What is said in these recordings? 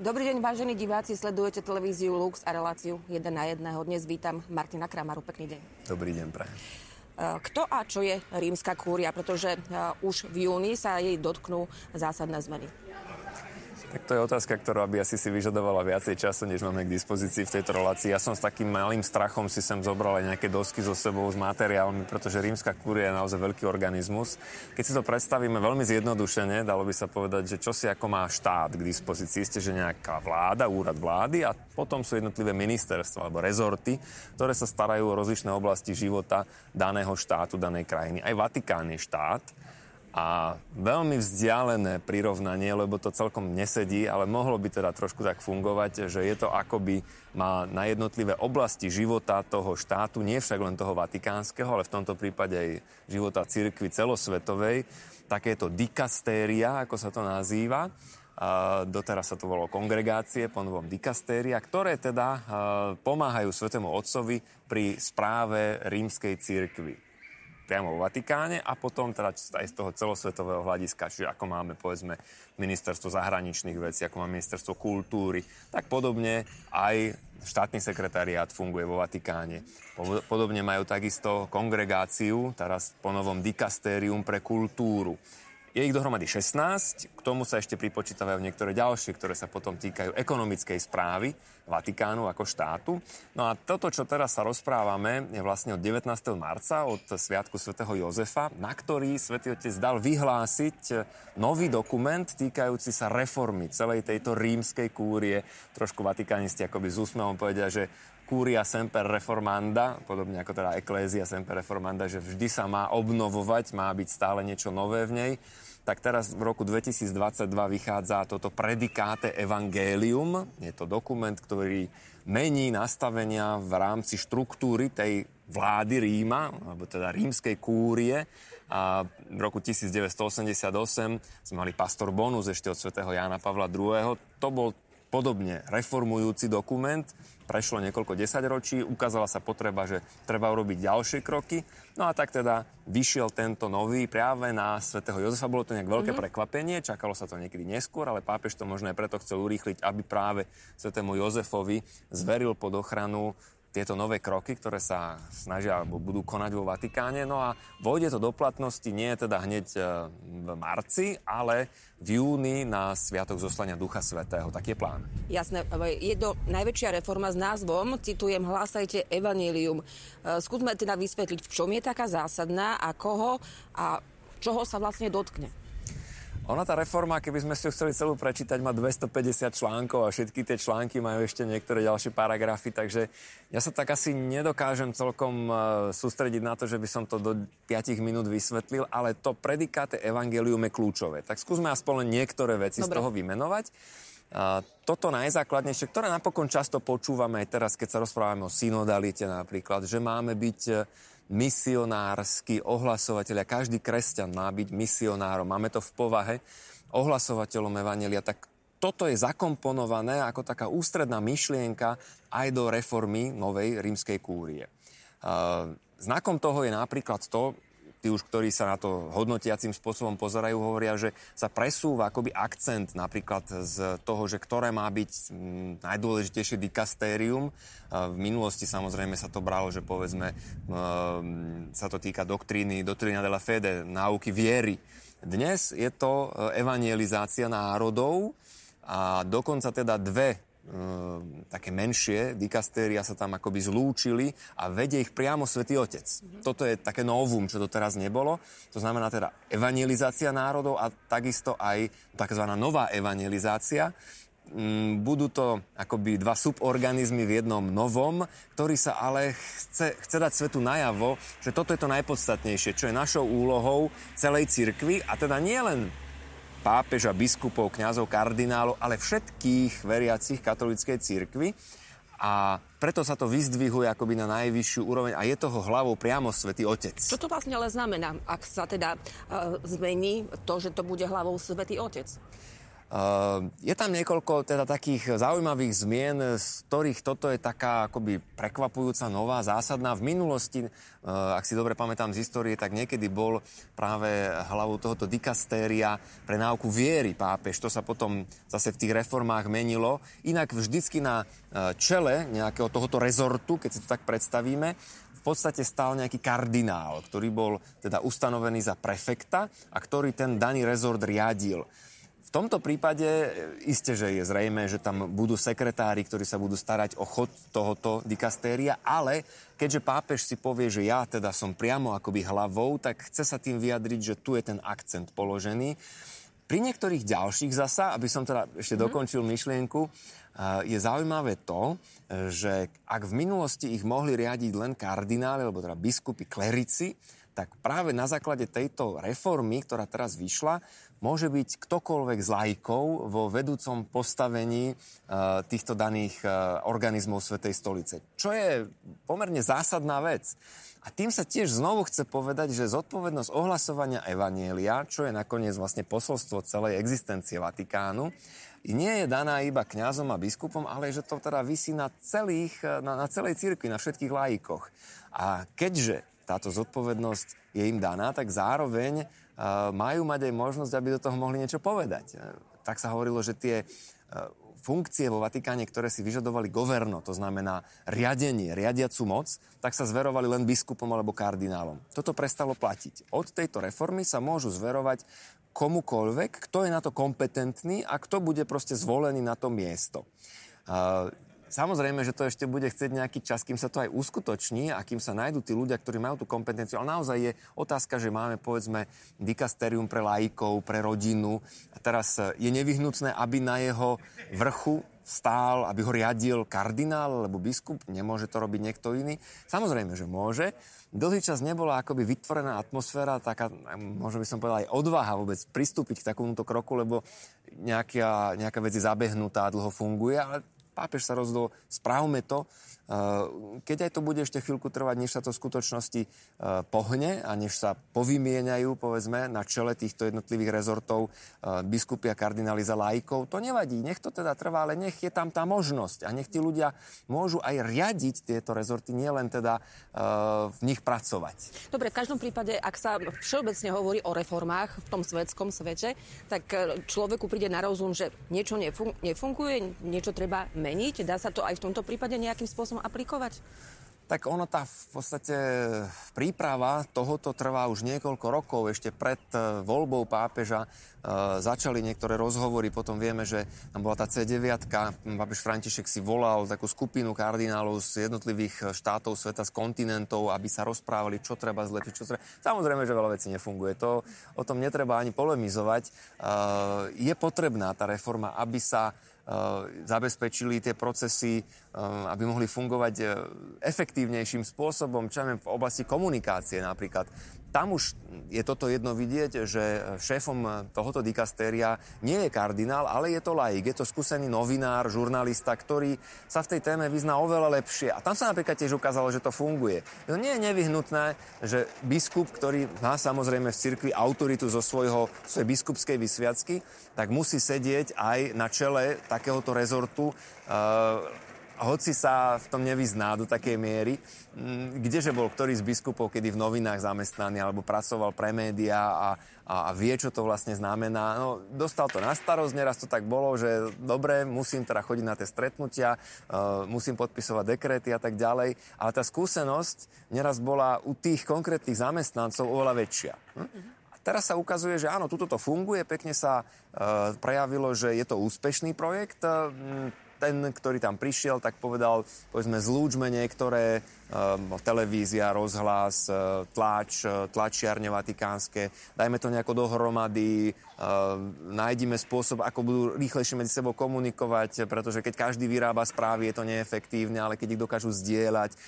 Dobrý deň, vážení diváci, sledujete televíziu Lux a reláciu Jeden na jedného. Dnes vítam Martina Kramaru. Pekný deň. Dobrý deň, prajem. Kto a čo je Rímska kúria? Pretože už v júni sa jej dotknú zásadné zmeny. Tak to je otázka, ktorá by asi si vyžadovala viacej času, než máme k dispozícii v tejto relácii. Ja som s takým malým strachom si sem zobral aj nejaké dosky so sebou s materiálmi, pretože Rímska kúria je naozaj veľký organizmus. Keď si to predstavíme veľmi zjednodušene, dalo by sa povedať, že čo si ako má štát k dispozícii, že nejaká vláda, úrad vlády a potom sú jednotlivé ministerstva alebo rezorty, ktoré sa starajú o rozličné oblasti života daného štátu, danej krajiny. Aj Vatikán je štát. A veľmi vzdialené prirovnanie, lebo to celkom nesedí, ale mohlo by teda trošku tak fungovať, že je to akoby má na jednotlivé oblasti života toho štátu, nie však len toho vatikánskeho, ale v tomto prípade aj života cirkvi celosvetovej, takéto dikastéria, ako sa to nazýva. Doteraz sa to volalo kongregácie, ponovom dikastéria, ktoré teda pomáhajú Svätému Otcovi pri správe rímskej cirkvi priamo vo Vatikáne a potom teda aj z toho celosvetového hľadiska, čiže ako máme, povedzme, ministerstvo zahraničných vecí, ako máme ministerstvo kultúry, tak podobne aj štátny sekretariát funguje vo Vatikáne. Podobne majú takisto kongregáciu, teraz po novom dikastérium pre kultúru. Je ich dohromady 16, k tomu sa ešte pripočítavajú niektoré ďalšie, ktoré sa potom týkajú ekonomickej správy Vatikánu ako štátu. No a toto, čo teraz sa rozprávame, je vlastne od 19. marca, od Sviatku svätého Jozefa, na ktorý Svätý Otec dal vyhlásiť nový dokument týkajúci sa reformy celej tejto rímskej kúrie. Trošku vatikánisti akoby s úsmevom povedia, že Kúria semper reformanda, podobne ako teda Ecclesia semper reformanda, že vždy sa má obnovovať, má byť stále niečo nové v nej. Tak teraz v roku 2022 vychádza toto predikáte Evangelium. Je to dokument, ktorý mení nastavenia v rámci štruktúry tej vlády Ríma, alebo teda rímskej kúrie. A v roku 1988 sme mali pastor bonus ešte od svätého Jána Pavla II. To bol podobne reformujúci dokument. Prešlo niekoľko desaťročí, ukázala sa potreba, že treba urobiť ďalšie kroky. No a tak teda vyšiel tento nový práve na svätého Jozefa. Bolo to nejak veľké prekvapenie, čakalo sa to niekedy neskôr, ale pápež to možno aj preto chcel urýchliť, aby práve svätému Jozefovi zveril pod ochranu tieto nové kroky, ktoré sa snažia alebo budú konať vo Vatikáne. No a vôjde to do platnosti nie teda hneď v marci, ale v júni na Sviatok Zoslania Ducha svätého. Tak je plán. Jasné. Je to najväčšia reforma s názvom, citujem, hlásajte Evangelium. Skúsme teda vysvetliť, v čom je taká zásadná a koho a čoho sa vlastne dotkne. Ona tá reforma, keby sme si ju chceli celú prečítať, má 250 článkov a všetky tie články majú ešte niektoré ďalšie paragrafy, takže ja sa tak asi nedokážem celkom sústrediť na to, že by som to do 5 minút vysvetlil, ale to predikáte Evangelium je kľúčové. Tak skúsme aspoň niektoré veci z toho vymenovať. Toto najzákladnejšie, ktoré napokon často počúvame aj teraz, keď sa rozprávame o synodalite napríklad, že máme byť misionársky ohlasovateľ. Každý kresťan má byť misionárom. Máme to v povahe ohlasovateľom evanjelia. Tak toto je zakomponované ako taká ústredná myšlienka aj do reformy novej rímskej kúrie. Znakom toho je napríklad to, tí už, ktorí sa na to hodnotiacím spôsobom pozerajú, hovoria, že sa presúva akoby akcent napríklad z toho, že ktoré má byť najdôležitejšie dikastérium. V minulosti samozrejme sa to bralo, že povedzme sa to týka doktríny, doctrina della fede, náuky viery. Dnes je to evangelizácia národov a dokonca teda dve také menšie dikastéria sa tam akoby zlúčili a vedie ich priamo Svätý Otec. Toto je také novum, čo doteraz nebolo. To znamená teda evangelizácia národov a takisto aj takzvaná nová evangelizácia. Budú to akoby dva suborganizmy v jednom novom, ktorý sa ale chce dať svetu najavo, že toto je to najpodstatnejšie, čo je našou úlohou celej cirkvi a teda nie len pápeža, biskupov, kňazov, kardinálov, ale všetkých veriacich katolíckej cirkvi. A preto sa to vyzdvihuje akoby na najvyššiu úroveň a je toho hlavou priamo Svätý Otec. Čo to vlastne ale znamená, ak sa teda zmení to, že to bude hlavou Svätý Otec? Je tam niekoľko teda takých zaujímavých zmien, z ktorých toto je taká akoby prekvapujúca, nová, zásadná. V minulosti, ak si dobre pamätám z histórie, tak niekedy bol práve hlavou tohoto dikastéria pre náuku viery pápež. To sa potom zase v tých reformách menilo. Inak vždycky na čele nejakého tohoto rezortu, keď si to tak predstavíme, v podstate stál nejaký kardinál, ktorý bol teda ustanovený za prefekta a ktorý ten daný rezort riadil. V tomto prípade iste, že je zrejmé, že tam budú sekretári, ktorí sa budú starať o chod tohoto dikastéria, ale keďže pápež si povie, že ja teda som priamo akoby hlavou, tak chce sa tým vyjadriť, že tu je ten akcent položený. Pri niektorých ďalších zasa, aby som teda ešte dokončil myšlienku, je zaujímavé to, že ak v minulosti ich mohli riadiť len kardináli, alebo teda biskupy, klerici, tak práve na základe tejto reformy, ktorá teraz vyšla, môže byť ktokoľvek z laikov vo vedúcom postavení týchto daných organizmov Svätej stolice. Čo je pomerne zásadná vec. A tým sa tiež znovu chce povedať, že zodpovednosť ohlasovania evanjelia, čo je nakoniec vlastne posolstvo celej existencie Vatikánu, nie je daná iba kňazom a biskupom, ale že to teda visí na celej cirkvi, na všetkých laikoch. A keďže táto zodpovednosť je im daná, tak zároveň majú mať aj možnosť, aby do toho mohli niečo povedať. Tak sa hovorilo, že tie funkcie vo Vatikáne, ktoré si vyžadovali governo, to znamená riadenie, riadiacu moc, tak sa zverovali len biskupom alebo kardinálom. Toto prestalo platiť. Od tejto reformy sa môžu zverovať komukoľvek, kto je na to kompetentný a kto bude proste zvolený na to miesto. Samozrejme, že to ešte bude chcieť nejaký čas, kým sa to aj uskutoční a kým sa nájdú tí ľudia, ktorí majú tú kompetenciu. Ale naozaj je otázka, že máme, povedzme, dikastérium pre laikov, pre rodinu. A teraz je nevyhnutné, aby na jeho vrchu stál, aby ho riadil kardinál alebo biskup. Nemôže to robiť niekto iný. Samozrejme, že môže. Dlhý čas nebola akoby vytvorená atmosféra, taká, možno by som povedal, aj odvaha vôbec pristúpiť k takomuto kroku, lebo nejaká vec je zabehnutá, dlho funguje, ale pápež sa rozhodol, správme to. Keď aj to bude ešte chvíľku trvať, než sa to v skutočnosti pohne a než sa povymieňajú, povedzme, na čele týchto jednotlivých rezortov biskupy a kardináli za laikov, to nevadí. Nech to teda trvá, ale nech je tam tá možnosť a nech tí ľudia môžu aj riadiť tieto rezorty, nielen teda v nich pracovať. Dobre, v každom prípade, ak sa všeobecne hovorí o reformách v tom svetskom svete, tak človeku príde na rozum, že niečo nefunguje, niečo treba meniť. Dá sa to aj v tomto prípade nejakým spôsobom aplikovať? Tak ono tá v podstate príprava tohoto trvá už niekoľko rokov. Ešte pred voľbou pápeža začali niektoré rozhovory. Potom vieme, že tam bola tá C9. Pápež František si volal takú skupinu kardinálov z jednotlivých štátov sveta, z kontinentov, aby sa rozprávali, čo treba zlepšiť. Samozrejme, že veľa vecí nefunguje. O tom netreba ani polemizovať. Je potrebná tá reforma, aby sa zabezpečili tie procesy, aby mohli fungovať efektívnejším spôsobom, čo aj v oblasti komunikácie napríklad. Tam už je toto jedno vidieť, že šéfom tohoto dikastéria nie je kardinál, ale je to laik, je to skúsený novinár, žurnalista, ktorý sa v tej téme vyzná oveľa lepšie. A tam sa napríklad tiež ukázalo, že to funguje. No nie je nevyhnutné, že biskup, ktorý má samozrejme v cirkvi autoritu zo svojej biskupskej vysviacky, tak musí sedieť aj na čele takéhoto rezortu, hoci sa v tom nevyzná do takej miery, kdeže bol ktorý z biskupov, kedy v novinách zamestnaný alebo pracoval pre médiá a vie, čo to vlastne znamená. No, dostal to na starosť, neraz to tak bolo, že dobre, musím teda chodiť na tie stretnutia, musím podpisovať dekrety a tak ďalej. Ale tá skúsenosť neraz bola u tých konkrétnych zamestnancov oveľa väčšia. Teraz sa ukazuje, že áno, tuto to funguje, pekne sa prejavilo, že je to úspešný projekt. Ten, ktorý tam prišiel, tak povedal, povedzme, zlúčme niektoré televízia, rozhlas, tlač, tlačiarne vatikánske, dajme to nejako dohromady, nájdime spôsob, ako budú rýchlejšie medzi sebou komunikovať, pretože keď každý vyrába správy, je to neefektívne, ale keď ich dokážu zdieľať,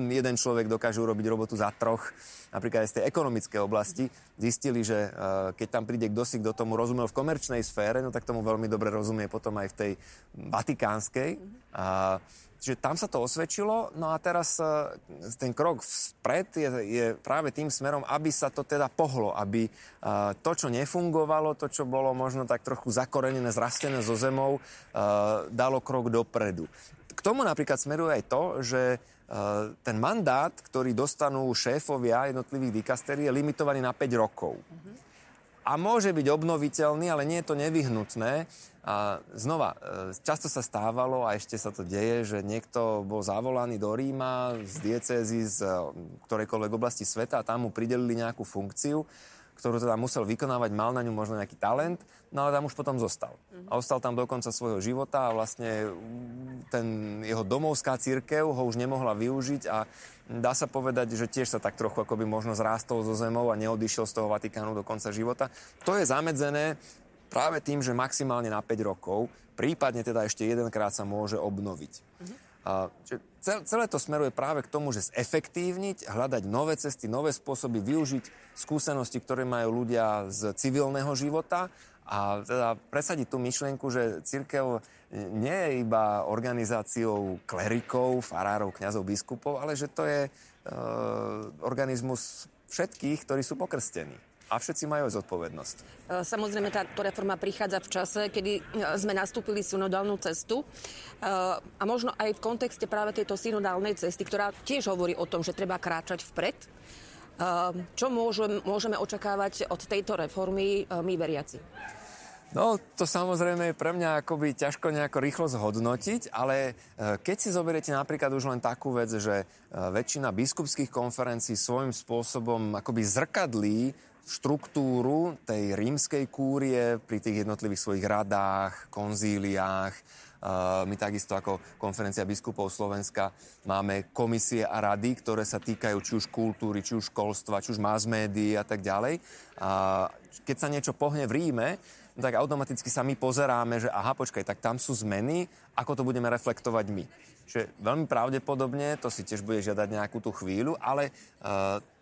jeden človek dokáže urobiť robotu za troch, napríklad aj z tej ekonomickej oblasti, zistili, že keď tam príde kdosi, kto tomu rozumel v komerčnej sfére, no tak tomu veľmi dobre rozumie potom aj v tej vatikánskej. Čiže tam sa to osvedčilo, no a teraz ten krok vpred je práve tým smerom, aby sa to teda pohlo, aby to, čo nefungovalo, to, čo bolo možno tak trochu zakorenené, zrastené zo zemou, dalo krok dopredu. K tomu napríklad smeruje aj to, že ten mandát, ktorý dostanú šéfovia jednotlivých dikastérií, je limitovaný na 5 rokov. A môže byť obnoviteľný, ale nie je to nevyhnutné. A znova, často sa stávalo, a ešte sa to deje, že niekto bol zavolaný do Ríma z diecézy z ktorejkoľvek oblasti sveta a tam mu pridelili nejakú funkciu, ktorú teda musel vykonávať, mal na ňu možno nejaký talent, no ale tam už potom zostal. A ostal tam do konca svojho života a vlastne ten jeho domovská cirkev ho už nemohla využiť a dá sa povedať, že tiež sa tak trochu akoby možno zrástol zo zemou a neodišiel z toho Vatikánu do konca života. To je zamedzené práve tým, že maximálne na 5 rokov, prípadne teda ešte jedenkrát sa môže obnoviť. Celé to smeruje práve k tomu, že zefektívniť, hľadať nové cesty, nové spôsoby, využiť skúsenosti, ktoré majú ľudia z civilného života a teda presadiť tú myšlienku, že cirkev nie je iba organizáciou klerikov, farárov, kňazov, biskupov, ale že to je organizmus všetkých, ktorí sú pokrstení. A všetci majú zodpovednosť. Samozrejme, táto reforma prichádza v čase, kedy sme nastúpili synodálnu cestu. A možno aj v kontexte práve tejto synodálnej cesty, ktorá tiež hovorí o tom, že treba kráčať vpred. Čo môžeme očakávať od tejto reformy my veriaci? No, to samozrejme je pre mňa akoby ťažko nejako rýchlo zhodnotiť, ale keď si zoberiete napríklad už len takú vec, že väčšina biskupských konferencií svojím spôsobom akoby zrkadlí štruktúru tej rímskej kúrie pri tých jednotlivých svojich radách, konzíliách. My takisto ako Konferencia biskupov Slovenska máme komisie a rady, ktoré sa týkajú či už kultúry, či už školstva, či už mass médií a tak ďalej. Keď sa niečo pohne v Ríme, tak automaticky sa my pozeráme, že aha, počkaj, tak tam sú zmeny, ako to budeme reflektovať my. Čiže veľmi pravdepodobne, to si tiež bude žiadať nejakú tú chvíľu, ale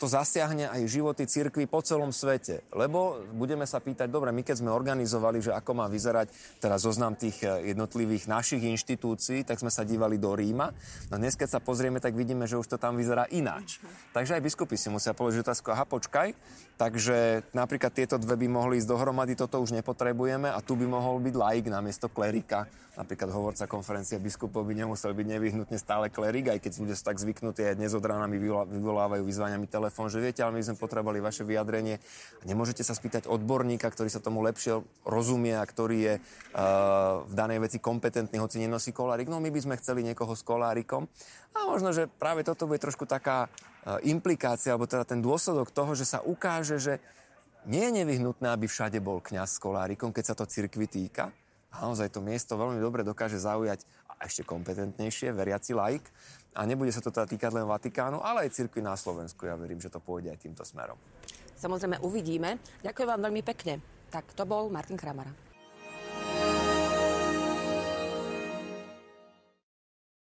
to zasiahne aj životy cirkvi po celom svete. Lebo budeme sa pýtať, dobre, my keď sme organizovali, že ako má vyzerať teda zoznam tých jednotlivých našich inštitúcií, tak sme sa dívali do Ríma. No dnes, keď sa pozrieme, tak vidíme, že už to tam vyzerá ináč. Takže aj biskupy si musia položiť otázku, aha, počkaj, takže napríklad tieto dve by mohli ísť dohromady, toto už nepotrebujeme a tu by mohol byť laik namiesto klerika. Napríklad hovorca Konferencie biskupov by nemusel byť nevyhnutne stále klerik, aj keď ľudia sú tak zvyknutí, aj dnes od rána mi vyvolávajú vyzvaniami telefón, že viete, ale my sme potrebovali vaše vyjadrenie. Nemôžete sa spýtať odborníka, ktorý sa tomu lepšie rozumie a ktorý je v danej veci kompetentný, hoci nenosí kolárik. No my by sme chceli niekoho s kolárikom. A možno, že práve toto bude trošku taká implikácia, alebo teda ten dôsledok toho, že sa ukáže, že nie je nevyhnutné, aby všade bol kňaz s kolárikom, keď sa to cirkvi týka. A naozaj to miesto veľmi dobre dokáže zaujať a ešte kompetentnejšie veriaci laik. A nebude sa to teda týkať len Vatikánu, ale aj cirkvi na Slovensku. Ja verím, že to pôjde aj týmto smerom. Samozrejme uvidíme. Ďakujem vám veľmi pekne. Tak to bol Martin Kramara.